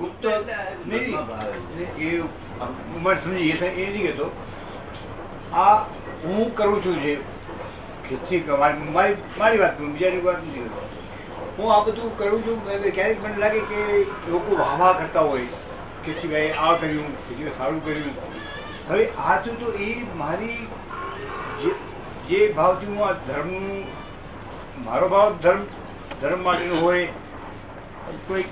ગુપ્ત એ ઉમરસિંહજી એ નહીં કહેતો, આ હું કરું છું જે ખેતી મારી વાત કરું, બીજાની વાત નથી કહેતો. હું આ બધું કરું છું. ક્યારેક મને લાગે કે લોકો વાહ કરતા હોય કે ભાઈ આ કર્યું, કે સારું કર્યું. હવે આ છું તો એ મારી જે ભાવથી હું આ ધર્મનું, મારો ભાવ ધર્મ માટેનો હોય, કોઈક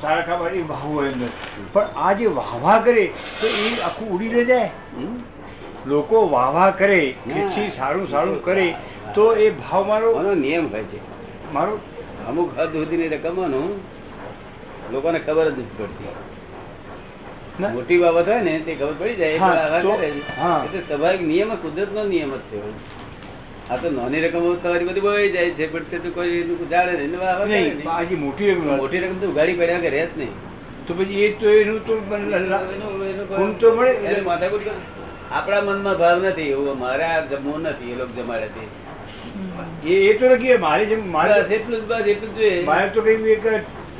સારા કામ માટે વાહ હોય અંદર, પણ આ જે વાહ કરે તો એ આખું ઉડી લે જાય. લોકો વાહ કરે, ખેતી સારું સારું કરે તો એ ભાવ મારો નિયમ હોય છે. મારો અમુક હદ સુધીની રકમોનું લોકોને ખબર જ નથી પડતી. મોટી બાબત હોય ને તે ખબર પડી જાય. સ્વાભાવિક નિયમ કુદરતનો નિયમ જ છે. આ તો નાની રકમ તમારી બધી વહી જાય છે, પણ તે કોઈ જાણે નહીં. આજે મોટી રકમ તો ઉઘાડી પડ્યા કરે જ નહીં. તો પછી એ તો એનું તો માથાકૂટ. આપણા મનમાં ભાવ નથી, એવું મારા જમવું નથી, એ લોકો જમાડે છે. એ તો નથી મારે જેમ મારે એટલું જ, બસ એટલું જ જોઈએ. મારે તો કઈ એક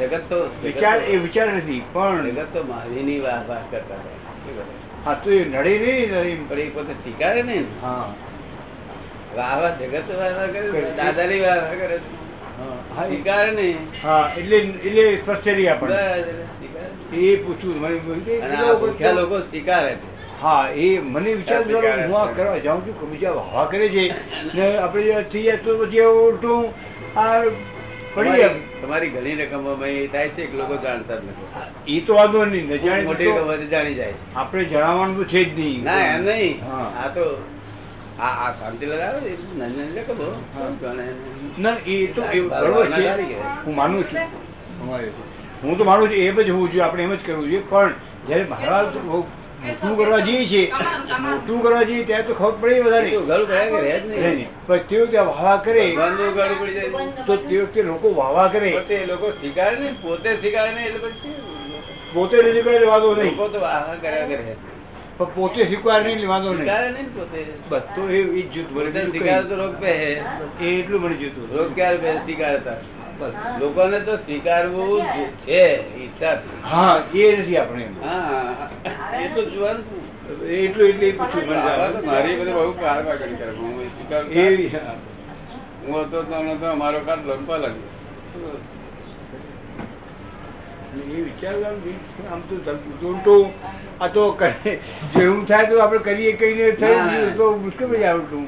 જગત તો વિચાર, એ વિચાર નથી, પણ જગત તો મારીની વાહ કરતા હતા. હા, તો એ નડે નહીં, પણ એ પોતે સ્વીકારે ને. હા, વાહ જગત વાહ કરે, દાદાની વાહ કરે, સ્વીકારે ને. હા, એટલે સ્પષ્ટ આપણે એ પૂછવું મને લોકો સ્વીકારે છે. હા, એ મને વિચાર કરવા જાઉં છું કે બીજા વાહ કરે છે ને આપણે થઈ જાય તો પછી ઉલટું આ પડી જાય. તમારી ઘણી રકમો થાય છે કે લોકો જાણતા જ નથી. એ તો વાંધો નહીં, મોટી રકમ જાણી જાય. આપણે જણાવવાનું તો છે જ નહીં. ના, એમ નહીં. આ તો આ શાંતિ લગાવે નાની રકમો ના, એ તો બરોબર છે. હું માનું છું, હું તો માનું છું એમ જ હોવું જોઈએ, આપણે એમ જ કરવું જોઈએ. પણ જયારે મારા મોટું કરવા જઈએ છીએ, મોટું કરવા જઈએ ત્યાં તો ખબર પડે વધારે. પણ તે વખતે વાહ કરે તો તે વખતે લોકો વાહ કરે, એ લોકો સ્વીકારે ને, પોતે સ્વીકારે ને, એટલે પછી પોતે રજૂ કરે વાંધો નહીં. પોતે વાહ કર્યા કરે, પણ પોતે સ્વીકાર નહીં, વાંધો નહીં. પોતે બસ તો એ જૂથ સ્વીકાર તો રોગ પે એ એટલું મને જોતું રોગ ક્યારે સ્વીકારતા. લોકોને તો સ્વીકારવું છે ઈચ્છા. હા, એ નથી આપણે. હા, એ તો જોવાનું એટલું મારી બધું બહુ કારવા કરી કરે. હું સ્વીકાર હું હતો તમને તો અમારો કાર્ડ લંબા લાગ્યો. એ વિચારવાનું આમ તો આ તો કરે જો એવું થાય તો આપણે કરીએ કહીને થયું તો મુશ્કેલ જ આવતું.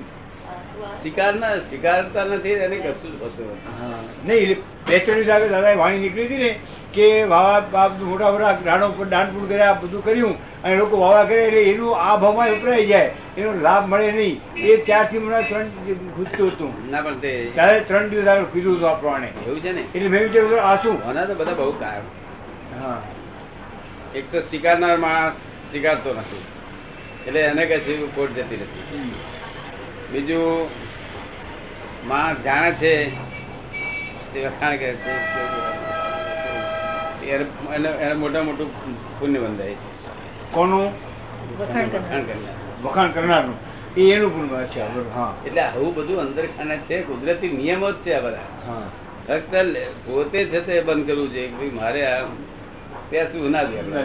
સ્વીકારતા નથી એને કશું જ થતું નહીં. બે ત્રણ સાથે દાદા વાણી નીકળી હતી ને કે વાવા બાપ મોટા મોટા દાણો દાનપૂર કર્યા, બધું કર્યું અને લોકો વાવા કરે એટલે એનું આ ભાવમાં ઉભરાઈ જાય, એનો લાભ મળે નહીં. એ ત્યારથી મને ત્રણ ખૂટતું હતું. ના, પણ તે ત્યારે 3 દિવસ કીધું હતું આપણને એવું છે ને. એટલે મેં વિચાર્યું આ શું હોના તો બધા બહુ કાયમ. હા, એક તો સ્વીકારનાર માણસ સ્વીકારતો નથી એટલે એને કશું ખોટ જતી નથી. બીજું માણસ જાણે છે તે વખાણ કરે છે, એને મોટા મોટું પુણ્ય બંધાય છે. કોનું વખાણ કરનારનું એ એનું પુણ્ય છે. હા, એટલે આવું બધું અંદર ખાના છે, કુદરતી નિયમો જ છે આ બધા. ફક્ત પોતે છે તે બંધ કરવું છે કે મારે આ પેસવું ના જોઈએ,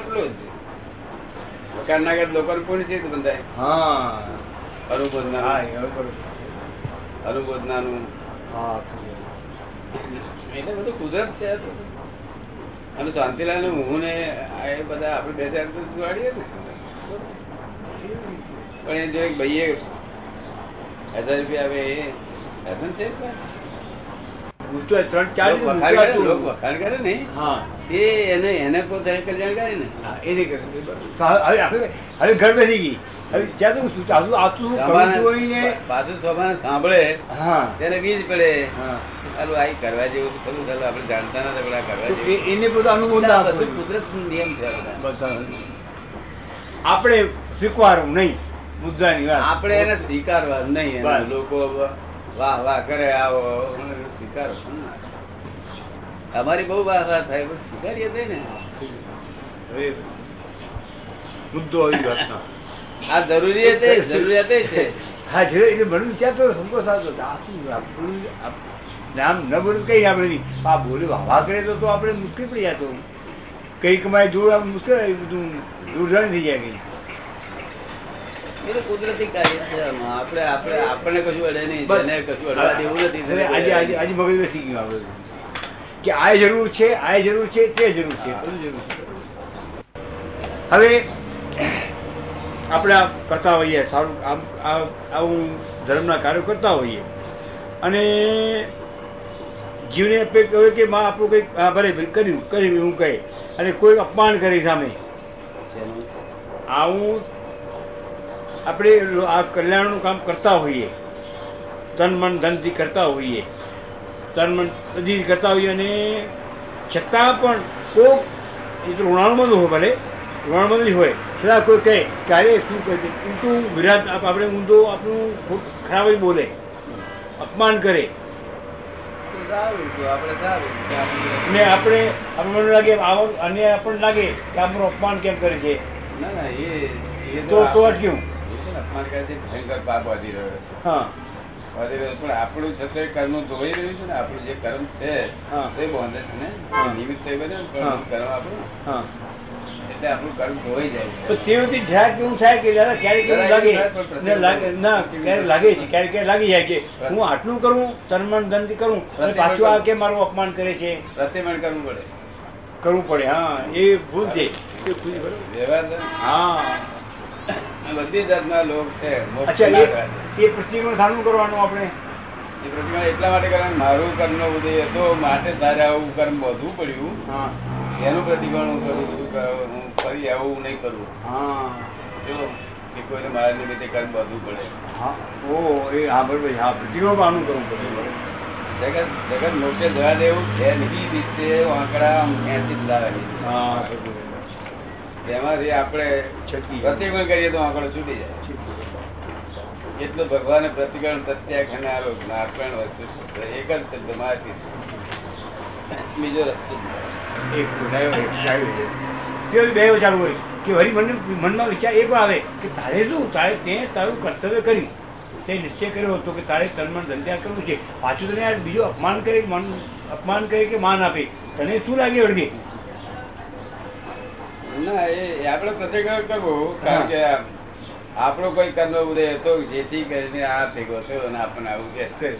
આટલું જ છે. વખાણ ના કરે લોકોને પુણ્ય છે બંધાય. હા, એને પોતાને કલ્યાણ કરે ને એને કરે. હવે ઘર બેસી ગઈ. હવે જ્યાં તો પાછું સ્વભાવ સાંભળે તેને બીજ પડે. ચાલો આ કરવા જેવું ખરું, ચાલો આપણે જાણતા ના બધા કરવા જેવું એને પોતાનું કુદરત નિયમ છે. આપણે સ્વીકારવું નહીં મુદ્દાની વાત, આપણે એને સ્વીકારવા નહીં. લોકો વાહ વાહ કરે, આવો સ્વીકારો. અમારી બહુ વાહ વાહ થાય, પણ સ્વીકારીએ થઈ ને. હવે મુદ્દો આવી વાતના આ જરૂરિયાત જરૂરિયાત છે. હા, જે મને વિચારતો સંતોષ આવતો આમ ન બોલું કઈ આપણે આ બોલ્યું હવા કરે તો આપણે મુશ્કેલ થઈ જતો, કઈ કમાય દૂર મુશ્કેલ દૂર થઈ જાય. એ તો કુદરતી કાર્ય છે, આપણે આપણે આપણને કશું અડે નહીં, કશું અડવા દેવું નથી. આજે મગજ બેસી ગયું આપણે કે આ જરૂર છે, આ જરૂર છે, તે જરૂર છે, બધું જરૂર છે. હવે આપણે કરતા હોઈએ સારું, આવું ધર્મના કાર્યો કરતા હોઈએ અને જીવને કહ્યું કે માં આપણું કંઈક ભલે કર્યું કર્યું એવું કહે અને કોઈ અપમાન કરે સામે, આવું આપણે આ કલ્યાણનું કામ કરતા હોઈએ, તન મન ધનથી કરતા હોઈએ, તન મન ધનથી કરતા હોઈએ અને છતાં પણ કોઈક એ તો ઋણાણું હોય, ભલે વણમંદરી હોય છતાં કોઈ કહે કે અરે શું કહે છે ઊંટું વિરાટ, આપણે ઊંધો આપણું ખરાબ બોલે, અપમાન કરે ને આપણે આપણને લાગે અને આપણને લાગે કે આપણું અપમાન કેમ કરે છે. ના એ તો અટક્યું અપમાન કરે છે, ભયંકર પાપ વધી રહ્યો છે. હા વધી રહ્યો છે, પણ આપણું છતાં કર્મ ધોવાઈ રહ્યું છે ને, આપણું જે કર્મ છે એ બંધે છે ને, નિમિત્ત થઈ ગયું કર્મ આપણું. હા એટલે આપણું કર્મ ધોવાઈ જાય તો તે વખતે જ્યાં કેવું થાય કે દાદા ક્યારેક લાગી જાય કે હું આટલું કરું, તનમન ધનથી કરું અને પાછું આ કે મારું અપમાન કરે છે. પ્રતિમન કરવું પડે. હા એ ભૂલ છે વ્યવહાર. હા બધી જાતના લોક છે. એ પ્રતિમાનું સામનું કરવાનું આપણે, એ પ્રતિમા એટલા માટે કરવાનું મારું કર્મનો ઉદય હતો માટે તારે આવું કર્મ વધુ પડ્યું. હા એનું પ્રતિબંધ હું કરું, હું ફરી આવું નહીં કરું. હા જો કે કોઈને મારા નિમિત્તે કર્મ બધું પડે. હા ઓ એ હા ભાઈ હા પ્રતિબંધ આનું કરવું પડે. જગત મોક્ષે જવા દેવું છે નહીં, રીતે આંકડા ક્યાંથી જ લાવે. હા એમાંથી આપણે પ્રતિબંધ કરીએ તો આંકડો છૂટી જાય. એટલું ભગવાને પ્રતિકરણ પ્રત્યાખ્યાને આરોગ્ય આપણ વસ્તુ એક જ શબ્દ માહિતી બીજો રસ્તો બે ચાલુ હોય કે વળી મનમાં વિચાર એ પણ આવે કે તારે શું, તારે તે તારું કર્તવ્ય કર્યું, તે નિશ્ચય કર્યો હતો કે તારે તનમન ધનથી કરવું છે, પાછું તને આ બીજું અપમાન કરે કે માન આપે, તને શું લાગે વળગે? ના એ આપણે પ્રતિક્રમણ કરવું, કારણ કે આપણો કોઈ કર્મ ઉદય હતો જેથી કરીને આ ભેગો થયો અને આપણને આવું કે આપણે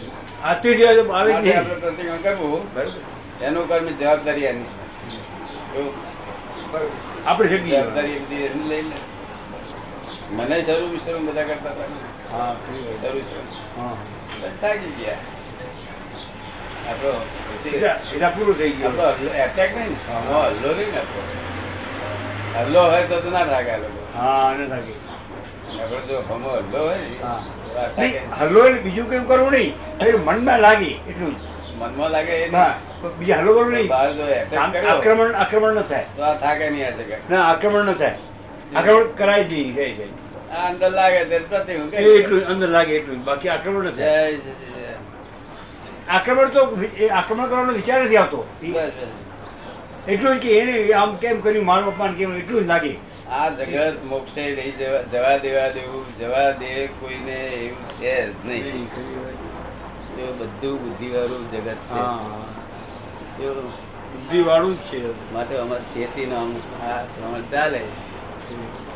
પ્રતિક્રમણ કરવું, એનું કર્મ જવાબદારી એની આપણે લઈ લે. મને શરૂ વિશ્રમ બધા કરતા હતા, થાકી ગયા આપણો એટેક નહીં ને, હલ્લો નહીં ને, હલ્લો હોય તો ના થાકે લોકો. હલ્લો બીજું કેમ કરવું નહીં, મનમાં લાગી એટલું જ, મનમાં લાગે એ બીજા હલ્લો કરવું નહીં, આક્રમણ ન થાય, થાકે નહીં, ના આક્રમણ ન થાય, આક્રમણ કરાય જ નહીં, અંદર લાગે એટલું, અંદર લાગે એટલું, બાકી આક્રમણ ન થાય. આક્રમણ તો આક્રમણ કરવાનો વિચાર નથી આવતો, એટલું જ કે એને આમ કેમ કર્યું, મારું અપમાન કેમ, એટલું જ લાગે. આ જગત મોક્ષે લઈ જવા દેવા દેવું જવા દે કોઈને એવું છે જ નહીં, બધું બુદ્ધિ વાળું જગત છે, બુદ્ધિ વાળું જ છે. માટે અમારે ખેતી નો ચાલે,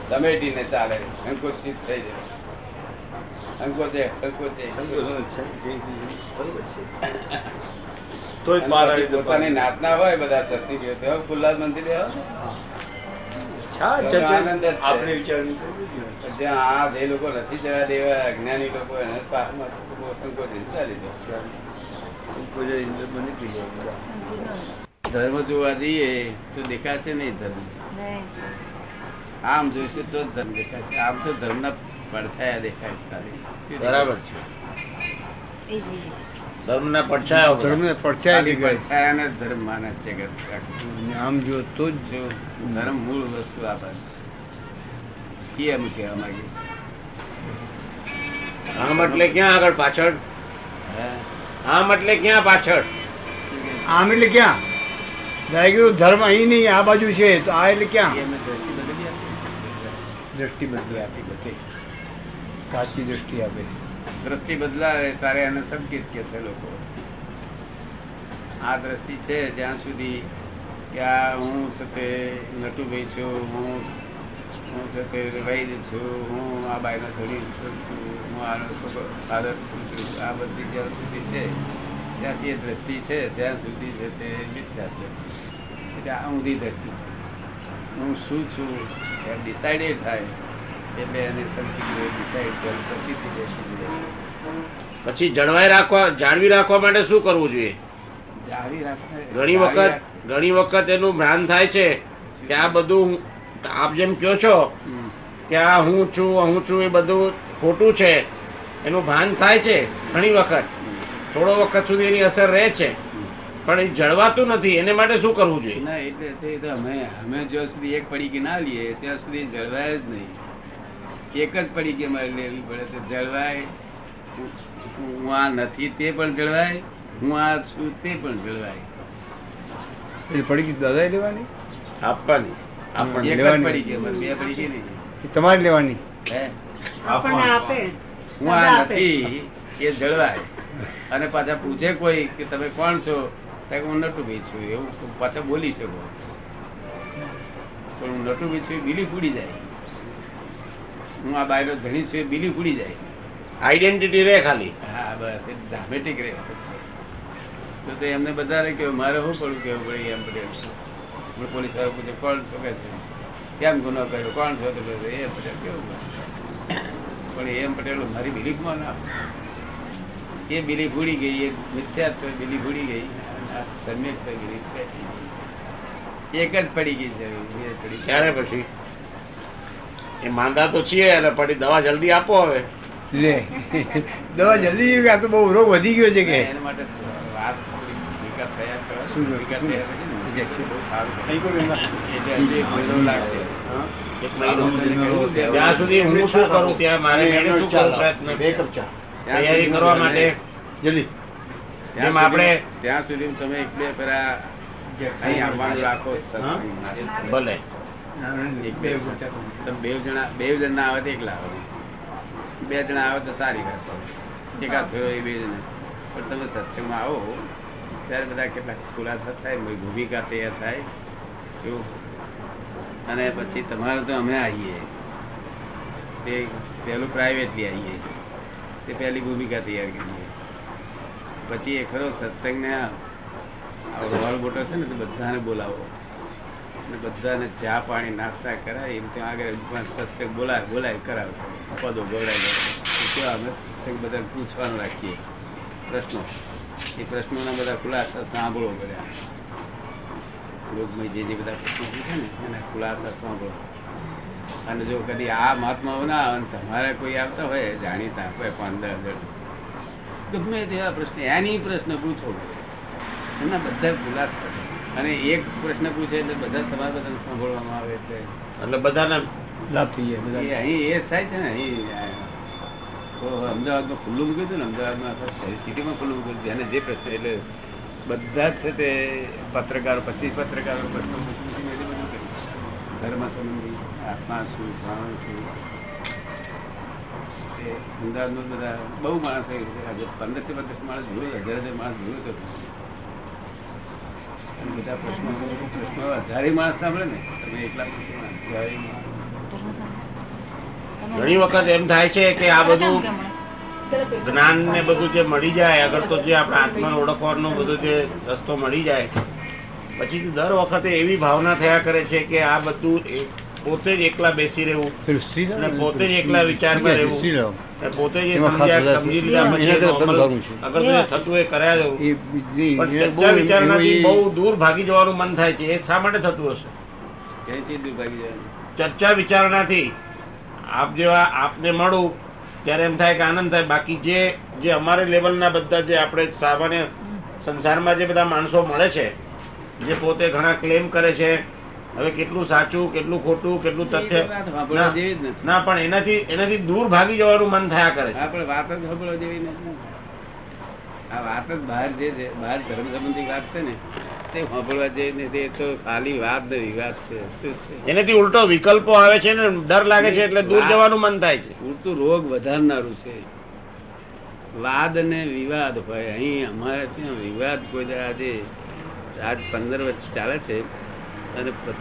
ટમેટી ને ચાલે, સંકોચિત થઈ જાય, સંકોચે પોતાની નાતના હોય બધા સસ્તી ખુલ્લા મંદિર ધર્મ જોવા જઈએ તો દેખાશે નહીં. ધર્મ આમ જોઈશે તો ધર્મ દેખાશે, આમ તો ધર્મ ના પડછાયા દેખાય. બરાબર છે, ધર્મ ના પડછાયા, ધર્મ ના પડછાયા ને ધર્મ માને છે. આમ જો તો જ ધર્મ મૂળ વસ્તુ આપે એમ કહેવા માંગે છે. આમ એટલે ક્યાં આગળ પાછળ, આમ એટલે ક્યાં પાછળ, આમ એટલે ક્યાં લાગ્યું, ધર્મ અહીં નહીં આ બાજુ છે, તો આ એટલે ક્યાં? દ્રષ્ટિ બદલી આપી, બધી સાચી દ્રષ્ટિ આપે, દ્રષ્ટિ બદલાવે તારે એને સંકેત કે છે લોકો. આ દ્રષ્ટિ છે જ્યાં સુધી કે આ હું સાથે નટુભાઈ છું, હું સાથે વૈદ છું, હું આ બાઈનો છોડી છું, હું આનો આદર છું, આ બધી જ્યાં સુધી છે ત્યાં સુધી દ્રષ્ટિ છે ત્યાં સુધી છે તે મિથ્યા છે. એટલે આ ઊંધી દ્રષ્ટિ છે. હું શું છું એ ડિસાઇડેડ થાય એટલે એને સમજી ડિસાઇડ કરતી થઈ જશે. પછી જાળવી રાખવા માટે શું કરવું જોઈએ? ઘણી વખત એનું ભાન થાય છે કે આ બધું આપ જેમ કહો છો કે આ હું છું એ બધું ખોટું છે, એનું ભાન થાય છે ઘણી વખત, થોડો વખત સુધી એની અસર રહે છે પણ એ જળવાતું નથી. એને માટે શું કરવું જોઈએ? ના, એટલે અમે જ્યાં સુધી એક પડીકી ના લઈએ ત્યાં સુધી જળવાય જ નહીં. એક જ પડીકી મારે લેવી પડે તો જળવાય. હું આ નથી તે પણ જળવાય, હું આ છું તે પણ જળવાય. અને પાછા પૂછે કોઈ કે તમે કોણ છો, હું નટુભાઈ છું એવું પાછા બોલી શકો. પણ હું નટુભાઈ છું બીલી ફૂડી જાય, હું આ બાયરો ધણી છું બીલી ફૂડી જાય, આઈડેન્ટિટી રે ખાલી. હા, બસ ડ્રામેટિક રે. તો એમને બધાને કે મારે શું પડવું કેવું પડે એમ પડે. પોલીસ વાળા પૂછે કોણ છો, કે કેમ ગુનો કર્યો, કોણ છો, તો એમ પટેલ કેવું. પણ એમ પટેલ મારી બિલીફમાં ના, એ બિલી ભૂડી ગઈ, એ મિથ્યા થઈ, બિલી ભૂડી ગઈ, સમ્યક થઈ, બિલીફ થઈ, એક જ પડી ગઈ છે. ક્યારે પછી એ માંદા તો છીએ એટલે પછી દવા જલ્દી આપો. હવે લે દવા જલ્દી, આ તો બહુ રોગ વધી ગયો છે કે એના માટે ત્યાં સુધી તમે એકલે પેલા આવવાનું રાખો. ભલે બે જણ ના આવે તો એકલા આવે, બે જણા આવે તો સારી વાત, એકા ફેરો એ બે જણા. પણ તમે સત્સંગમાં આવો ત્યારે બધા કેટલાક ખુલાસા થાય, ભૂમિકા તૈયાર થાય એવું. અને પછી તમારે તો અમે આવીએ તે પહેલું પ્રાઇવેટલી આવીએ તે પહેલી ભૂમિકા તૈયાર કરીએ. પછી એ ખરો સત્સંગને હોલ મોટો છે ને તો બધાને બોલાવો અને બધાને ચા પાણી નાસ્તા કરાય. એમ ત્યાં આગળ સત્સંગ બોલાય કરાવો, પદો ગવડાય. અમે સત્સંગ બધા પૂછવાનું રાખીએ, પ્રશ્નો એ પ્રશ્નોના બધા ખુલાસા સાંભળો, બધા લોકમય જે બધા પ્રશ્નો પૂછે ને એના ખુલાસા સાંભળો. અને જો કદી આ મહાત્માઓ ના આવે ને તમારે કોઈ આવતા હોય જાણીતા હોય 15 ગમે તેવા પ્રશ્ન, એની પ્રશ્ન પૂછો, એના બધા ખુલાસા. અને એક પ્રશ્ન પૂછે એટલે બધા તમારા બધાને સાંભળવામાં આવે એટલે બધાને લાભ થઈ જાય. અહીં એ થાય છે ને, અહીં અમદાવાદમાં ખુલ્લું મૂક્યું હતું ને, અમદાવાદમાં સિટીમાં ખુલ્લું મૂક્યું હતું. જેને જે પ્રશ્ન એટલે બધા જ છે તે પત્રકારો 25 પત્રકારો પ્રશ્નો પૂછીને બધું કર્યું. ધર્મ સંબંધી, આત્મા શું, પ્રાણ શું, એ અમદાવાદમાં બધા બહુ માણસ આવી ગયા. આજે 15 થી 25 માણસ જોયું, 1000 માણસ જોયું હતું. અને બધા પ્રશ્નો 1000 માણસ સાંભળે ને તમે એકલા પૂછો 1000 માણસ. ઘણી વખત એમ થાય છે કે આ બધું જ્ઞાન ને બધું જે મળી જાય, અગર તો જે આપણે આત્મા ઓળખવાનો બધો જે રસ્તો મળી જાય, પછી દર વખતે એવી ભાવના થયા કરે છે કે આ બધું પોતે જ એકલા બેસી રહેવું, પોતે જ એકલા વિચારમાં રહેવું, પોતે જ સમજી લીધા પછી અગર જે થતું એ કર્યા જવું. વિચારણાથી બહુ દૂર ભાગી જવાનું મન થાય છે. એ શા માટે થતું હશે? ચર્ચા વિચારણાથી આપ જેવા આપને મળું ત્યારે એમ થાય કે આનંદ થાય. બાકી જે અમારે લેવલના બધા જે આપણે સામાન્ય સંસારમાં જે બધા માણસો મળે છે, જે પોતે ઘણા ક્લેમ કરે છે, હવે કેટલું સાચું કેટલું ખોટું કેટલું તથ્ય ના, પણ એનાથી દૂર ભાગી જવાનું મન થયા કરે છે. આપણે વાત જ સાંભળવા જેવી નથી. આ વાત જ બહાર ધર્મ સંબંધી વાત છે ને તે સાંભળવા જેવી નથી. એ તો ખાલી વાત ને વિવાદ છે. શું છે? એનાથી ઉલટો વિકલ્પો આવે છે ને ડર લાગે છે એટલે દૂર જવાનું મન થાય છે. ઉલટું રોગ વધારનારું છે. વાદ અને વિવાદ હોય. અહીં અમારે ત્યાં વિવાદ કોઈ આજ 15 વર્ષ ચાલે છે અને 25-30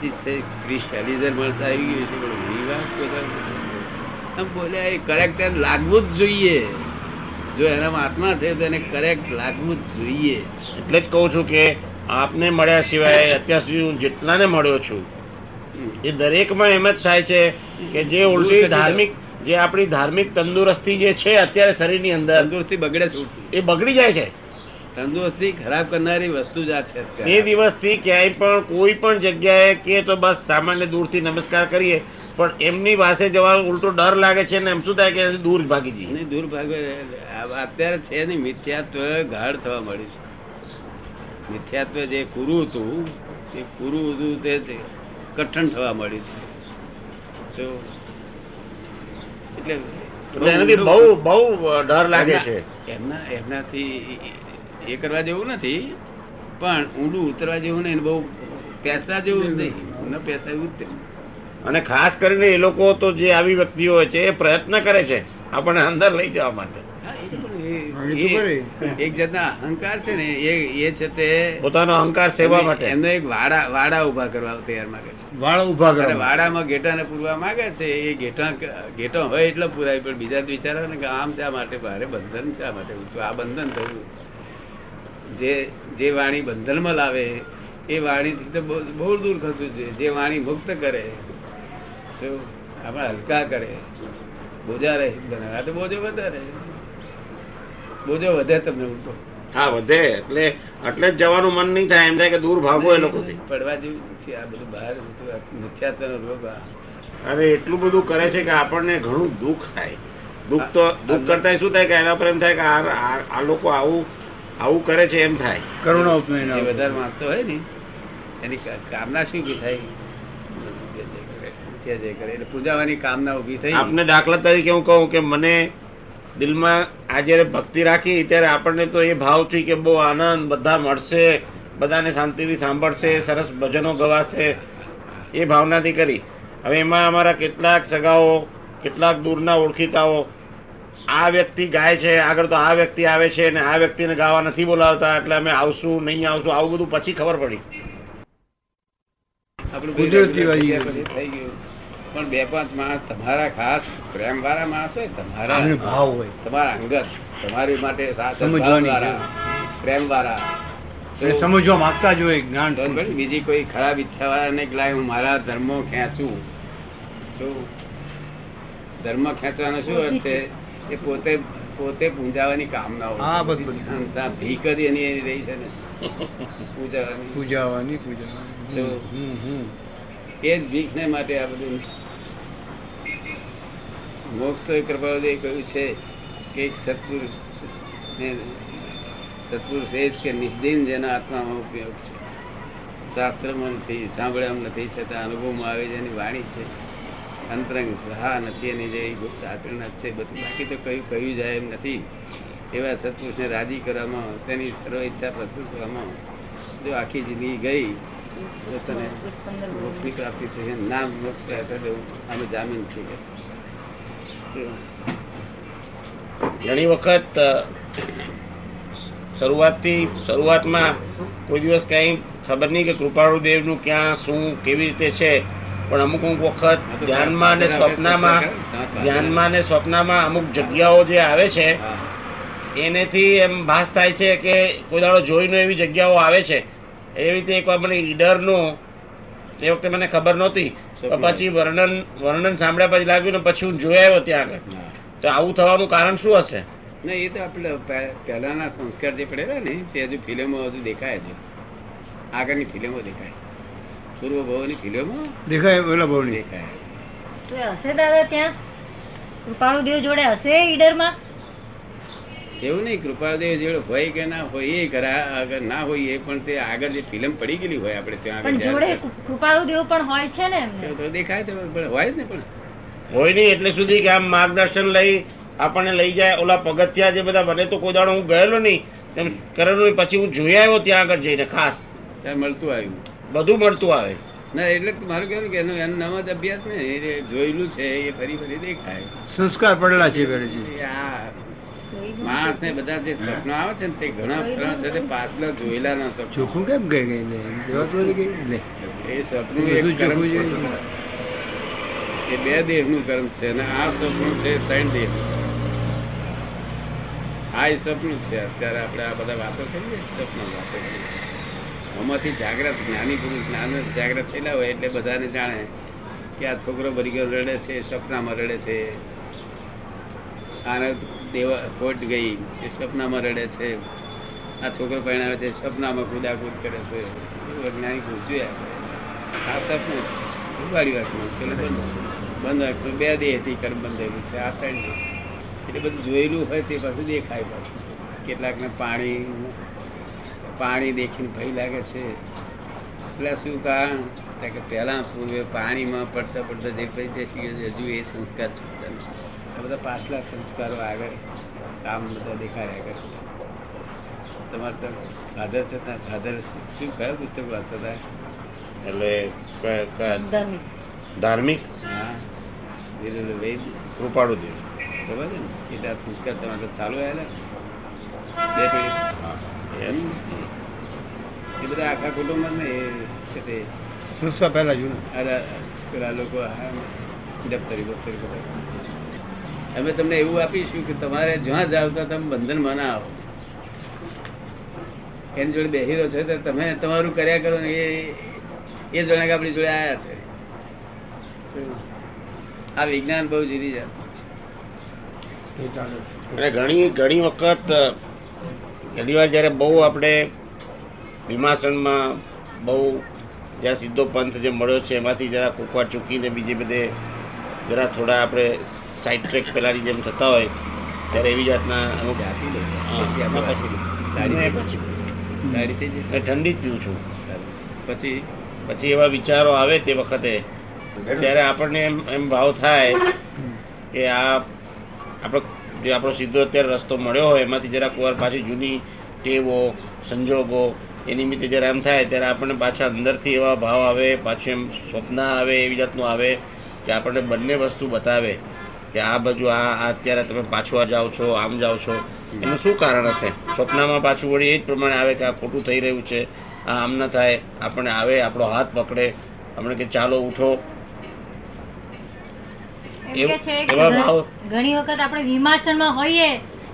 40 હજાર માણસ આવી ગયું છે. પણ વિવાદ કોઈ આમ બોલે એ કરેક્ટ લાગવું જ જોઈએ. જો એનામાં આત્મા છે તો એને કરેક્ટ લાગવું જ જોઈએ. એટલે જ કહું છું કે આપને મળ્યા સિવાય અત્યાર સુધી હું જેટલાને મળ્યો છું એ દરેકમાં એમ જ થાય છે કે જે ઉલટી ધાર્મિક, જે આપણી ધાર્મિક તંદુરસ્તી જે છે અત્યારે શરીરની અંદર તંદુરસ્તી બગડે છે, એ બગડી જાય છે. તંદુરસ્તી ખરાબ કરનારી વસ્તુ જ આ છે. બે દિવસથી ક્યાંય પણ કોઈ પણ જગ્યાએ કે તો બસ સામાન્ય દૂરથી નમસ્કાર કરીએ, પણ એમની પાસે જવાનો ઉલટો ડર લાગે છે ને એમ શું થાય કે દૂર ભાગી જઈએ. દૂર ભાગે અત્યારે છે ને મિથ્યાત્વ ગાઢ થવા મળ્યું છે. મિથ્યાત્વ જે પૂરું હતું એ પૂરું હતું તે કઠણ થવા મળ્યું છે. એટલે એનાથી બહુ બહુ ડર લાગે છે. એમનાથી એ કરવા જેવું નથી, પણ ઊંડું ઉતરવા જેવું નહીં, બહુ પૈસા જેવું નહીં, પૈસા એવું જ. અને ખાસ કરીને એ લોકો તો જે આવી વ્યક્તિઓ હોય છે એ પ્રયત્ન કરે છે આપણને અંદર લઈ જવા માટે. એક જાતના અહંકાર છે ને એ છે તે પોતાનો અહંકાર સેવા માટે એમનો એક વાડા ઉભા કરવા તૈયાર માંગે છે. વાડા ઉભા કરે, વાડામાં ઘેટાને પૂરવા માંગે છે. એ ઘેટા હોય એટલે પૂરાય, પણ બીજા વિચારે ને કે આમ શા માટે ભારે બંધન, શા માટે આ બંધન થયું. જે વાણી બંધનમાં લાવે એ વાણીથી તો બહુ દૂર ખસું છે. જે વાણી મુક્ત કરે, જો આપણે હલકા કરે, બોજા રહે આ તો બોજો વધારે બોજો વધે તમને ઉઠો. હા, વધે એટલે એટલે જ જવાનું મન નહીં થાય, એમ થાય કે દૂર ભાગો. એ લોકો પડવા જેવું નથી આ બધું બહાર મિથ્યાત્વનો રોગ. અરે એટલું બધું કરે છે કે આપણને ઘણું દુઃખ થાય. દુઃખ તો દુઃખ કરતા શું થાય કે એના પર એમ થાય કે આ લોકો આવું કરે છે એમ થાય. કરુણા ઉપમે વધારે માંગતો હોય ને એની કામના શું કે થાય જે કરે એટલે પૂજાવાની કામના ઉભી થઈ. આપને દાખલા તરીકે હું કહું કે મને દિલમાં આ જયારે ભક્તિ રાખી ત્યારે આપણને તો એ ભાવ થી કે બહુ આનંદ, બધા મળશે, બધાને શાંતિથી સાંભળશે, સરસ ભજનો ગવાશે, એ ભાવનાથી કરી. હવે એમાં અમારા કેટલાક સગાઓ, કેટલાક દૂરના ઓળખીતાઓ, આ વ્યક્તિ ગાય છે, આગળ તો આ વ્યક્તિ આવે છે અને આ વ્યક્તિને ગાવા નથી બોલાવતા, એટલે અમે આવશું નહીં આવશું, આવું બધું પછી ખબર પડી. આપણું પણ 2-5 માણસ તમારા ખાસ પ્રેમ વાળા માણસ હોય, તમારા અંગત, તમારી માટે પ્રેમ વાળા સમજવા માંગતા જ હોય જ્ઞાન. બીજી કોઈ ખરાબ ઈચ્છા વાળાને લાય હું મારા ધર્મો ખેંચું. ધર્મ ખેંચવાનો શું અર્થ છે? એ પોતે પૂંજાવાની કામના હોય, ભીખ જ એની રહી છે ને પૂજાવાની. એ જ ભીખ ને માટે આ બધું મોક્ષ તો કૃપાળુએ કહ્યું છે કે એક સત્પુરુષ સત્પુરુષ એ જ કે નિષ્દિન જેના આત્માનો ઉપયોગ છે. શાસ્ત્રમાં નથી, સાંભળ્યામાં નથી, છતાં અનુભવમાં આવે જેની વાણી છે, અંતરંગ સ્વાહા નથી એની જે ગુપ્ત આચરણ છે, બધું બાકી તો કહ્યું જાય એમ નથી. એવા સત્પુરુષને રાજી કરવામાં, તેની સર્વ ઈચ્છા પ્રસ્તુત કરવામાં જો આખી જિંદગી ગઈ તને મોક્ષની પ્રાપ્તિ થઈ. નામ મોક્ષ અમે જામીન છીએ. ઘણી વખત શરૂઆતમાં કોઈ દિવસ કંઈ ખબર નહીં કે કૃપાળુદેવનું ક્યાં શું કેવી રીતે છે, પણ અમુક વખત ધ્યાનમાં અને સ્વપ્નમાં અમુક જગ્યાઓ જે આવે છે એનેથી એમ ભાસ થાય છે કે કોઈ દાડો જોઈને એવી જગ્યાઓ આવે છે. એવી રીતે એકવાર મને ઈડરનું, તે વખતે મને ખબર નહોતી, પછી વર્ણન સાંભળ્યા પછી લાગ્યું ને પછી હું જોઈ આવ્યો ત્યાં આગળ. તો આવું થવાનું કારણ શું હશે? ના, એ તો આપણે પહેલાના સંસ્કાર જે પડેલા ને તે હજુ ફિલ્મો હજુ દેખાય છે. આગળની ફિલ્મો દેખાય, પૂર્વ ભવની ફિલ્મો દેખાય, ઓલા ભવની દેખાય. તો હશે દાદા ત્યાં કૃપાળુદેવ જોડે હશે ઈડરમાં? એવું નહીં, કૃપાળુદેવ જોડે હોય કે ના હોય, એ ખરા ના હોય એ, પણ તે આગળ જે ફિલ્મ પડી ગયેલી હોય આપણે ત્યાં કૃપાળુદેવ પણ હોય છે ને, તો દેખાય તો હોય ને. પણ હોય નહીં એટલે સુધી કે આમ માર્ગદર્શન લઈ આપણને લઈ જાય. ઓલા પગથિયા જે બધા મને તો કોઈ દાડો હું ગયેલો નહીં એમ કરેલું, પછી હું જોઈ આવ્યો ત્યાં આગળ જઈને. ખાસ ત્યાં મળતું આવ્યું, બધું મળતું આવે ના. એટલે મારું કહેવું કે એનું એનું નામ જ અભ્યાસ ને, એ જોયેલું છે એ ફરી દેખાય. સંસ્કાર પડેલા છે. માણસ ને બધા જે સપના આવે છે ને તે ઘણા પાછલા જોયેલા ના સપનું કેમ ગઈ એ સપનું એ બે દેહ નું કર્મ છે અને આ સપનું છે ત્રણ દેહ. આ એ સપનું છે. અત્યારે આપણે આ બધા વાતો કરીએ સપના વાતો કરીએ આમાંથી જાગ્રત જ્ઞાની ગુરુ જ્ઞાન જાગ્રત થયેલા હોય એટલે બધાને જાણે કે આ છોકરો ભરી ગયો રડે છે સપનામાં રડે છે, આને દેવા ખોટ ગઈ એ સપનામાં રડે છે, આ છોકરો પરણાવે છે સપનામાં કુદાકુદ કરે છે. જ્ઞાની ગુરુ જોયા આ સપનું ઉગાડી વાંચવું પેલું બંધ રાખતું બે દેહથી કર્મ બંધેલું છે આ ત્રણ દેહ એટલે બધું જોયેલું હોય તે પાછું દેખાય. પાછું કેટલાકને પાણી દેખીને ભય લાગે છે. એટલે શું કારણ કે પહેલાં પૂર્વે પાણીમાં પડતા પડતા જે ભય દેખી ગયો હજુ એ સંસ્કાર છૂટતા નથી. આ બધા પાછલા સંસ્કારો આગળ કામ બધા દેખાડ્યા કરશે. તમારે તો ફાધર થતા ફાધર શું કયા પુસ્તક વાંચતા હતા એટલે ધાર્મિક કૃપાળુ દેવ ખબર છે ને પુષ્કર તમારે ચાલુ આવેલા એમ એ બધા આખા કુટુંબમાં ને એ છે તે સુસ્વા પહેલા જુ પેલા લોકો દફતરી બફતરી બધા અમે તમને એવું આપીશું કે તમારે જ્યાં જાવ તો તમે બંધનમાં ના આવો. એની જોડે બેહીરો છે તો તમે તમારું કર્યા કરો ને એ જણા કે આપણી જોડે આવ્યા છે. આ વિજ્ઞાન બહુ જુદી જાત છે. ઘણી વખત પહેલી વાર જયારે બહુ આપણે વિમાસનમાં બહુ જ્યાં સીધો પંથ જે મળ્યો છે એમાંથી જરા કોકવાર ચૂકીને બીજે બધે જરા થોડા આપણે સાઈડ ટ્રેક પેલાની જેમ થતા હોય ત્યારે એવી જાતના ઠંડી જ પીવું છું પછી એવા વિચારો આવે તે વખતે ત્યારે આપણને એમ ભાવ થાય કે આપણો સીધો અત્યારે રસ્તો મળ્યો હોય એમાંથી જરાક વાર પાછી જૂની ટેવો સંજોગો એ નિમિત્તે જરા એમ થાય ત્યારે આપણને પાછા અંદરથી એવા ભાવ આવે, પાછું એમ સ્વપ્ન આવે એવી જાતનું આવે કે આપણને બંને વસ્તુ બતાવે કે આ બાજુ અત્યારે તમે પાછું જાઓ છો આમ જાઓ છો એનું શું કારણ હશે. સ્વપ્નમાં પાછું વળી એ જ પ્રમાણે આવે કે આ ખોટું થઈ રહ્યું છે, આ આમ ના થાય. આપણને આવે આપણો હાથ પકડે આપણે કે ચાલો ઉઠો. ઘણી વખત આપણે વિમાસનમાં હોઈએ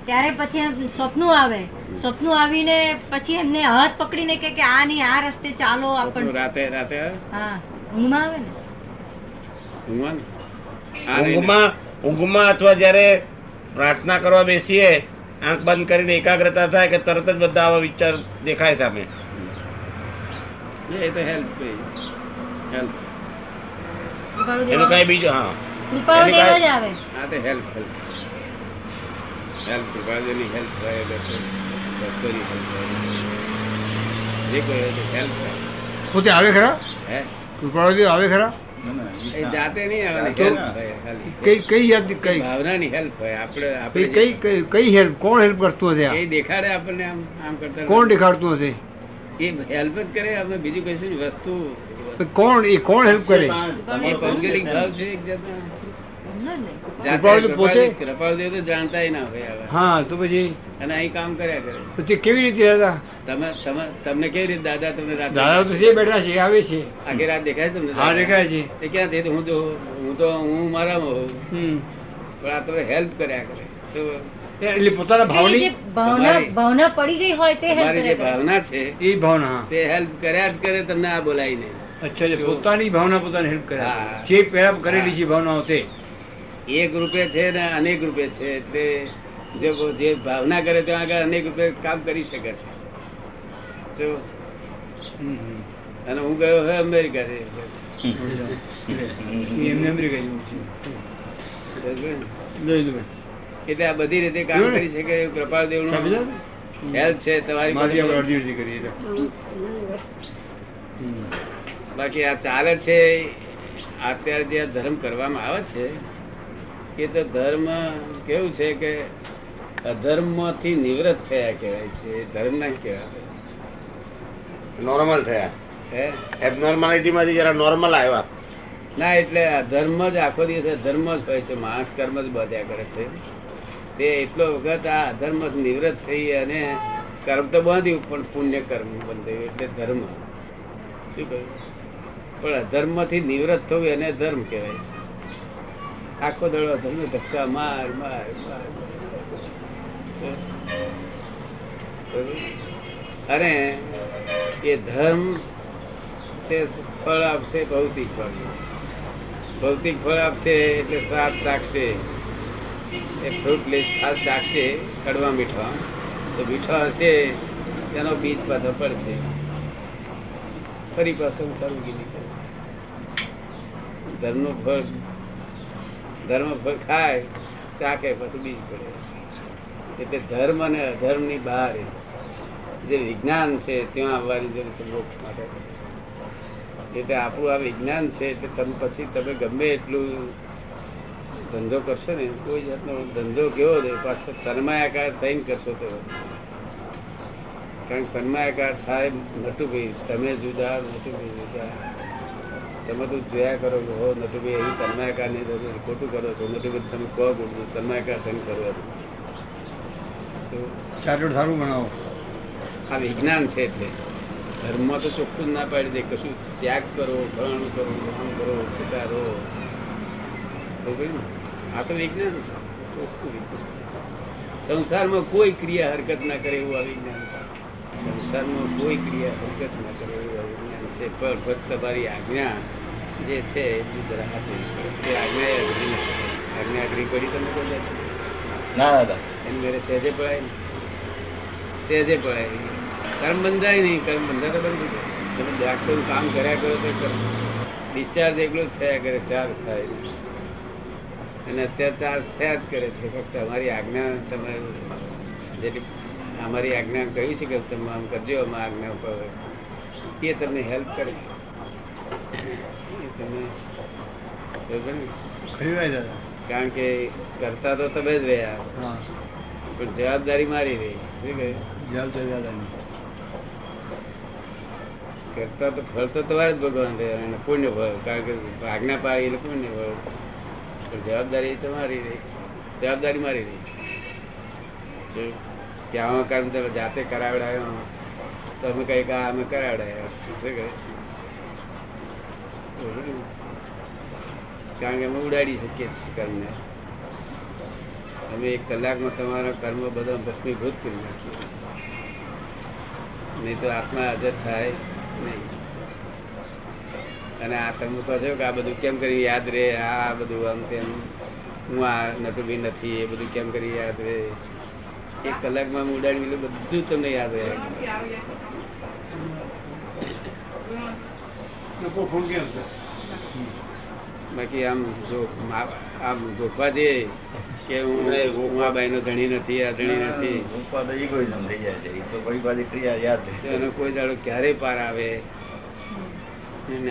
ત્યારે પછી સપનું આવે, સપનું આવીને પછી એમને હાથ પકડીને કે આ નહીં આ રસ્તે ચાલો. આપણે રાતે હા ઊંઘમાં આવે ને ઊંઘમાં અથવા જયારે પ્રાર્થના કરવા બેસીએ આંખ બંધ કરીને એકાગ્રતા થાય કે તરત જ બધા આવા વિચાર દેખાય સામે. એ તો હેલ્પ એનું કઈ બીજું હા કોણ દેખાડતું હશે એ હેલ્પ જ કરે આપણે બીજું કઈ વસ્તુ કોણ હેલ્પ કરે ભાવના પડી ગઈ હોય તે ભાવના છે એ ભાવના તે હેલ્પ કર્યા જ કરે તમને આ બોલાય ને. અચ્છા પોતાની ભાવના પોતાની હેલ્પ કરે જે પેલા કરેલી છે ભાવનાઓ તે એક રૂપે છે ને અનેક રૂપે છે એટલે જે ભાવના કરે તો આગળ અનેક રૂપે કામ કરી શકે છે. જો અને હું ગયો હોય અમેરિકા એટલે આ બધી રીતે કામ કરી શકે એવું કૃપાળદેવ નું હેલ્પ છે તમારી. બાકી આ ચાલે છે અત્યારે જે ધર્મ કરવામાં આવે છે એ તો ધર્મ કેવું છે કે અધર્મમાંથી નિવૃત્ત થયા કહેવાય છે. ધર્મ ના કહેવાય નોર્મલ થયા હે એબનોર્માલિટીમાંથી જરા નોર્મલ આવ્યા ના એટલે અધર્મ જ આખો દિવસ ધર્મ જ હોય છે. માણસ કર્મ જ બધ્યા કરે છે તે એટલો વખત આ અધર્મ નિવૃત્ત થઈ અને કર્મ તો બાંધ્યું પણ પુણ્ય કર્મ બંધાયું એટલે ધર્મ. શું કહ્યું? પણ અધર્મ થી નિવૃત્ત થવું એને ધર્મ કહેવાય. આખો દડો ધર્મ ધક્કા માર માર માર. અને એ ધર્મ તે ફળ આપશે, ભૌતિક ફળ. ભૌતિક ફળ આપશે એટલે સ્વાદ રાખશે, એ ફ્રૂટ લેસ ખાસ રાખશે, કડવા મીઠા. તો મીઠા હશે તેનો બીજ પાછો પડશે, ફરી પાછું સારું ગીરી પડશે. ધર્મનું ફળ, ધર્મ ફળ ખાય ચાકે પાછું બીજ પડે. એટલે ધર્મ અને અધર્મની બહાર જે વિજ્ઞાન છે ત્યાં આવવાની જરૂર છે મોક્ષ માટે. એટલે આપણું આ વિજ્ઞાન છે એટલે તમે પછી તમે ગમે એટલું ધંધો કરશો ને, કોઈ જાતનો ધંધો કેવો છે પાછો તન્માયાકાર થઈને કરશો તો. કારણ કે તન્માયાકાર થાય નટુભાઈ, તમે જુદા, નટુભાઈ જુદા. તમે તો જોયા કરો કે હો નટુભાઈ એવી તન્માયાકારની જરૂર, ખોટું કરો છો નટુભાઈ, તમે કહો ખોટું, તન્માયાકાર થઈને કરો. સારું ગણાવો આ વિજ્ઞાન છે. એટલે ધર્મમાં તો ચોખ્ખું જ ના પાડી દે કશું, ત્યાગ કરો, ગ્રહણ કરો, ગ્રહણ કરો, સ્વીકારો. આ તો વિજ્ઞાન છે. સંસારમાં કોઈ ક્રિયા હરકત ના કરે એવું આ વિજ્ઞાન છે. સંસારમાં કોઈ ક્રિયા હરકત ના કરે એવું આ વિજ્ઞાન છે. પણ ફક્ત તમારી આજ્ઞા જે છે એ આજ્ઞા આજ્ઞા અઘરી પડી તમે કોઈ ના દાદા એમ ઘરે સહેજે પડાય ને, સહેજે પડાય. કર્મ બંધાય નહીં, કર્મ બંધા તો બંધ તમે ડાક્ટર કામ કર્યા કરો તો ડિસ્ચાર્જ એકલું જ થયા કરે, ચાર્જ થાય અને અત્યાચાર થયા જ કરે છે. ફક્ત અમારી આજ્ઞા તમે જેટલી અમારી આજ્ઞા કહ્યું છે કે તમે આમ કરજો અમારા આજ્ઞા ઉપર, એ તમને હેલ્પ કરે. તમે કારણ કે કરતા તો તમે જ રહ્યા પણ જવાબદારી મારી રહી. શું કહે? જવાબદારી કરતા તો ફળ તો તમારે જ ભગવાન રહ્યા અને પુણ્ય ફળ, કારણ કે આજ્ઞા પાડી એટલે પુણ્ય ફળ, જવાબદારી તમારી રહી, જવાબદારી મારી રહી. ત્યાં કર્મ તમે જાતે કરાવડાયો તો અમે કઈ અમે કરાવડાયા. કારણ કે અમે ઉડાડી શકીએ છીએ કર્મને. અમે 1 કલાકમાં તમારા કર્મ બધા ભસ્મીભૂત કરી નાખીએ. નહીં તો આત્મા હાજર થાય નહીં. અને આ તમે કહો છો કે આ બધું કેમ કરી યાદ રહે, આ બધું આમ તેમ, હું આ નટુબી નથી એ બધું કેમ કરી યાદ રહે. 1 કલાકમાં ઉડાડી ગયેલું બધું તમને યાદ રહે. બાકી આમ જો આમ ગોખવા દે કે હું આ બાઈ નો ધણી નથી, આ ધણી નથી, એનો કોઈ દાડો ક્યારે પાર આવે?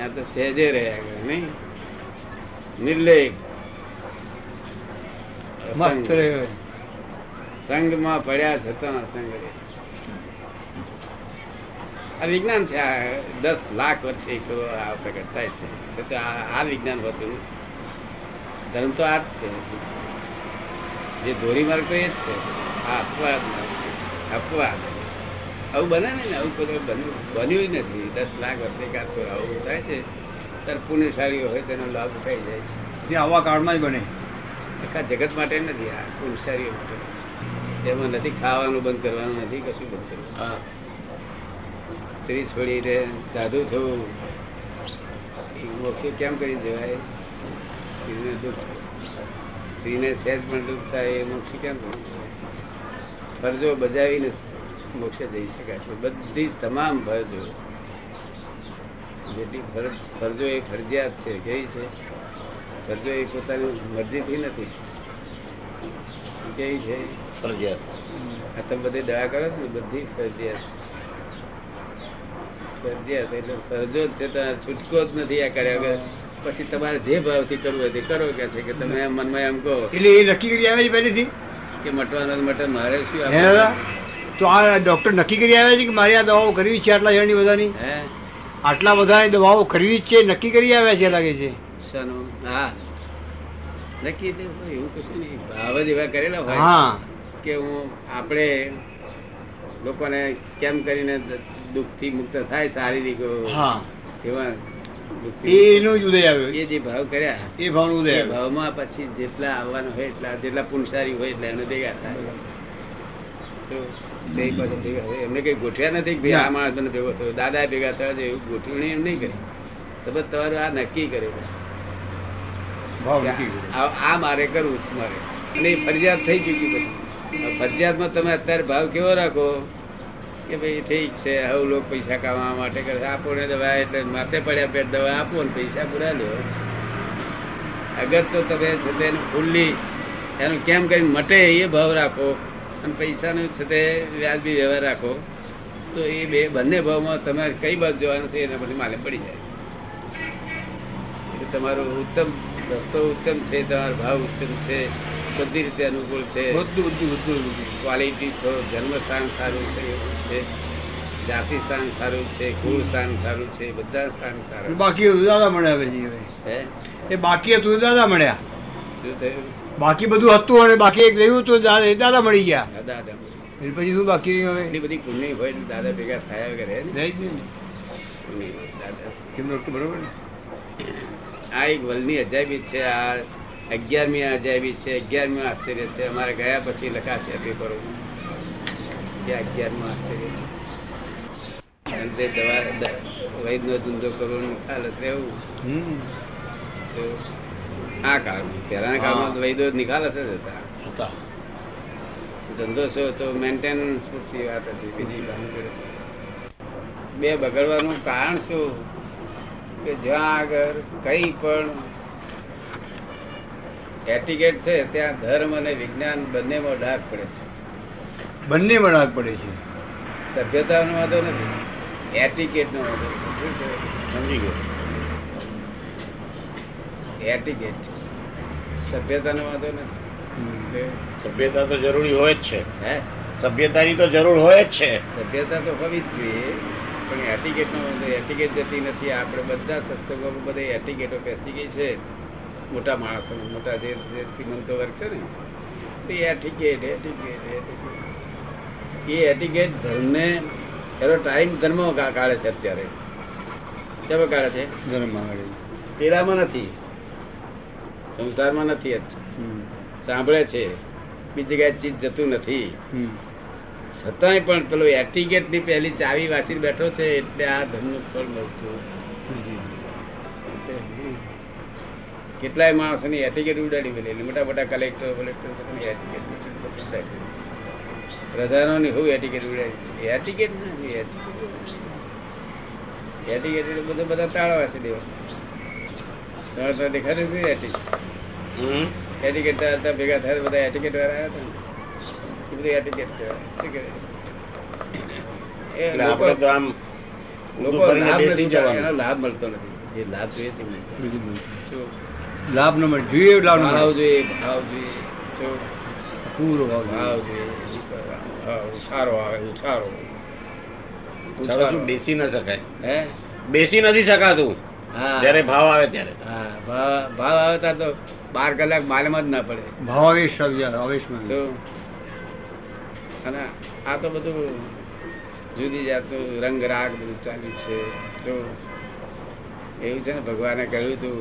આ તો સહેજે રહ્યા નહીં, નિર્લેપ સંઘમાં પડ્યા છતાં સંઘ રહે. આ વિજ્ઞાન છે. આ 10 લાખ વર્ષે આ પ્રગટ થાય છે તો આ વિજ્ઞાન હતું. ધર્મ તો આ જ છે, જે ધોરીમાર્ગ એ જ છે. આ અપવાદ છે, અપવાદ. આવું બને ને, આવું કોઈ બન્યું જ નથી. 10 લાખ વર્ષે કાંતો આવું થાય છે ત્યારે પુણ્યશાળીઓ હોય તેનો લાભ ઉઠાઈ જાય છે. જે આવા કાળમાં જ બને, આખા જગત માટે નથી, આ પુણ્યશાળીઓ માટે છે. એમાં નથી ખાવાનું બંધ કરવાનું, નથી કશું બંધ કરવાનું. હા, સ્ત્રી છોડીને સાધુ થવું મોક્ષે કેમ કરી જવાય? સ્ત્રીને દુઃખ, સ્ત્રીને સહેજ પણ દુઃખ થાય એ મોક્ષે કેમ કરવું? ફરજો બજાવીને મોક્ષે જઈ શકાય છે. બધી તમામ ફરજો, જેટલી ફરજો એ ફરજિયાત છે. કેવી છે ફરજો? એ પોતાની મરજીથી નથી. કેવી છે? ફરજિયાત. આ તમે બધી દવા કરો છો ને, બધી ફરજિયાત છે. ફરજિયાત એટલે ફરજો જ છે, ત્યાં છૂટકો જ નથી. આ કર્યા વગર પછી તમારે જે ભાવથી કરવું હોય તે કરો. કે છે કે તમે એમ મનમાં એમ કહો એટલે એ નક્કી કરી આવે છે પહેલેથી કે મટવાના મટન મારે શું આવે? તો આ ડોક્ટર નક્કી કરી આવ્યા છે કે મારે આ દવાઓ કરવી છે, આટલા જણની બધાની, આટલા બધાની દવાઓ કરવી છે, નક્કી કરી આવ્યા છે લાગે છે. હા, નક્કી એવું કશું નહીં, ભાવ જ એવા કરેલા હોય કે હું આપણે લોકોને કેમ કરીને દુઃખથી મુક્ત થાય શારીરિક એવા એનો જ ઉદય આવ્યો. એ જે ભાવ કર્યા એ ભાવનો ઉદય, એ ભાવમાં પછી જેટલા આવવાનું હોય એટલા, જેટલા પુણસારી હોય એટલા એને ભેગા થાય. તો બે પાસે ભેગા થાય, એમને કંઈ ગોઠવ્યા નથી કે આ માણસ મને ભેગો થયો, દાદા ભેગા થયા છે એવું ગોઠવણી એમ નહીં કરી. તો બસ તમારું આ નક્કી કરેલું, આ મારે કરવું છે મારે, અને એ ફરજિયાત થઈ ચૂકી. પછી ફરજિયાતમાં તમે અત્યારે ભાવ કેવો રાખો કે ભાઈ ઠીક છે, હવે લોકો પૈસા કમાવા માટે કરે, આપો ને દવા, એટલે માથે પડ્યા પેટ દવા આપો ને પૈસા પૂરા લો. અગર તો તમે છે તે ફૂલ્લી એનું કેમ કરીને મટે એ ભાવ રાખો અને પૈસાનું છે તે વ્યાજબી વ્યવહાર રાખો. તો એ બે બંને ભાવમાં તમારે કઈ બાજુ જવાનું છે એના પછી માલે પડી જાય. એટલે તમારું ઉત્તમ રસ્તો ઉત્તમ છે, તમારો ભાવ ઉત્તમ છે, બધી રીતે અનુકૂળ છે, બધું બધું ક્વોલિટી છો, જન્મસ્થાન સારું છે, જાતિ સ્થાન સારું છે, કુળ સ્થાન સારું છે, બધા સ્થાન સારું. બાકી દાદા મળ્યા, એ બાકી હતું દાદા મળ્યા. શું થયું? બાકી બધું હતું અને બાકી એક રહ્યું તો દાદા મળી ગયા. દાદા પછી શું બાકી રહ્યું? હવે એટલી બધી પુણ્ય હોય દાદા ભેગા થયા કરે દાદા કેમ રોટલું બરોબર ને. આ એક વલની અજાયબી છે, આ 11મી અજાયબી છે, 11મું આશ્ચર્ય છે. અમારે ગયા પછી લખાશે પેપરોમાં કે 11મું આશ્ચર્ય છે. એટલે દવા વૈદનો ધંધો કરવાનો ખ્યાલ જ રહેવું. તો આ કામ પહેલાના કામમાં વૈદો નિકાલ જ હતા, ધંધો છે તો મેન્ટેનન્સ પૂરતી વાત હતી, બીજી કામ બે બગડવાનું કારણ શું કે જ્યાં આગળ કઈ પણ એટિકેટ છે ત્યાં ધર્મ અને વિજ્ઞાન બંનેમાં ડાઘ પડે છે, બંનેમાં ડાઘ પડે છે. સભ્યતાનો વાંધો નથી, એટિકેટનો વાંધો છે. સમજી ગયો? એટિકેટ સભ્યતાનો વાંધો નથી. સભ્યતા તો જરૂરી હોય જ છે. હે, સભ્યતાની તો જરૂર હોય જ છે, સભ્યતા તો હોવી જ જોઈએ. પણ એટિકેટનો વાંધો, એટિકેટ જતી નથી. આપણે બધા સત્સંગોમાં બધા એટિકેટો બેસી ગઈ છે, મોટા માણસો, મોટા જે શ્રીમંતો વર્ગ છે ને, એ એટિકેટ એટિકેટ એટિકેટ એ એટિકેટ ધર્મને એનો ટાઈમ ધર્મ કાઢે છે. અત્યારે શેમાં કાઢે છે? ધર્મમાં કાઢે છે. પેલામાં નથી, સંસારમાં નથી. સાંભળે છે, બીજી જગ્યાએ ચીજ જતું નથી, છતાંય પણ પેલો એટિકેટ ની પહેલી ચાવી વાસી બેઠો છે. એટલે આ ધર્મનું ફળ મળતું. કેટલાય માણસોની એટિકેટ ઉડાડી ગયેલી, મોટા મોટા કલેક્ટર પ્રધાનોની હું એટિકેટ ઉડાડી. એટિકેટ નથી, એટિકેટ એટલે બધું બધા તાળા વાસી દેવા. તો દેખાતું નથી એટિકેટ. એટિકેટ ભેગા થયા બધા એટિકેટ વાળા આવ્યા હતા. બેસી ના શકાય, બેસી નથી શકાતું જયારે ભાવ આવે ત્યારે. ભાવ આવે ત્યારે તો 12 કલાક માલમાં જ ના પડે. ભાવેશમાં અને આ તો બધું જુદી જાતનું રંગ રાગ બધું ચાલ્યું છે. તો એવું છે ને, ભગવાને કહ્યું હતું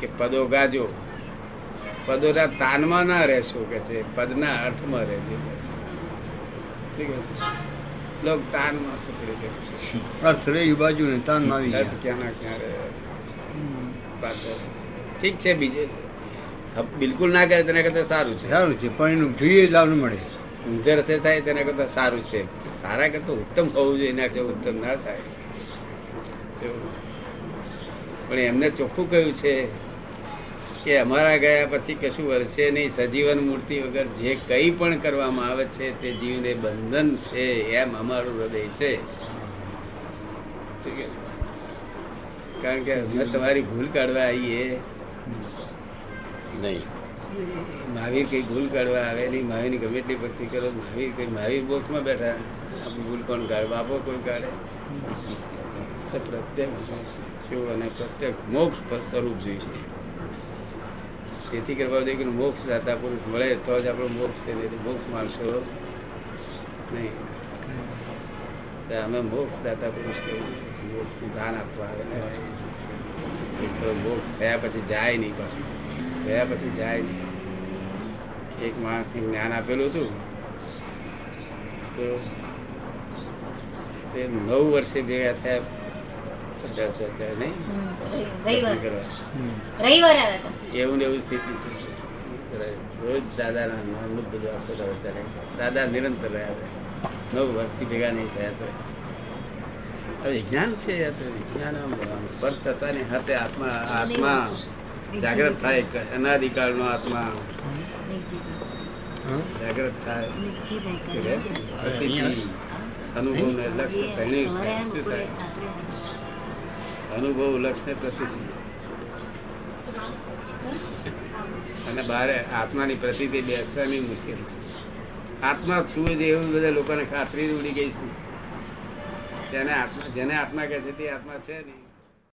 કે પદો ગાજો, પદોના તાનમાં ના રહેશો કે છે, પદના અર્થમાં રહેજો. ઠીક છે, લોક તાનમાં સપડી ગયું છે, અર્થ રે બાજુ ને તાનમાં આવી ગયા, ક્યાં ના ક્યાં રહે પાછો. ઠીક છે, બીજે બિલકુલ ના કરે તેના કરતાં સારું છે. સારું છે, પણ એનું જોઈએ લાભ મળે. ઉંધર રસ્તે થાય તેના કરતાં સારું છે. સારા કરતાં ઉત્તમ હોવું જોઈએ, એના કરતાં ઉત્તમ ના થાય. પણ એમને ચોખ્ખું કહ્યું છે કે અમારા ગયા પછી કશું વળશે નહીં. સજીવન મૂર્તિ વગર જે કંઈ પણ કરવામાં આવે છે તે જીવને બંધન છે, એમ અમારું હૃદય છે. કારણ કે અમે તમારી ભૂલ કાઢવા આવીએ નહીં. મહાવીર કઈ ભૂલ કાઢવા આવે નહીં. મહાવીરની ગમે એટલી ભક્તિ કરો, મહાવીર કઈ મહાવીર બોક્સમાં બેઠા, આપણી ભૂલ કોણ કાઢે? બાપો કોઈ કાઢે? પ્રત્યક્ષ અને પ્રત્યક્ષ મોક્ષ પર સ્વરૂપ જોઈશે. તેથી કરવા જોઈએ કે મોક્ષ દાતા પુરુષ મળે તો જ આપણો મોક્ષ છે. મોક્ષ માણસો નહીં, અમે મોક્ષ દાતા પુરુષ મોક્ષનું દાન આપવા આવે. મોક્ષ થયા પછી જાય નહીં, પાછું થયા પછી જાય નહીં. એક માણસને જ્ઞાન આપેલું હતું તો તે 9 વર્ષે ભેગા થયા. એવું ને એવું સ્થિતિ રોજ દાદાના નામનું બધું આપતા રહ્યા. દાદા નિરંતર રહ્યા હતા, 9 વર્ષથી ભેગા નહીં થયા. હવે જ્ઞાન છે, વિજ્ઞાન સ્પર્શ થતા ને હાથે આત્મા આત્મા જાગ્રત થાય. અનાધિકાળ નો આત્મા જાગ્રત થાય. અનુભવ ને લક્ષ શું થાય? અનુભવ લક્ષ ને પ્રસિદ્ધિ અને બહાર આત્માની પ્રસિદ્ધિ બેસવાની મુશ્કેલ છે. આત્મા છું જ એવું બધા લોકોને ખાતરી ઉડી ગઈ છે. જેને આત્મા કહે છે તે આત્મા છે નહીં.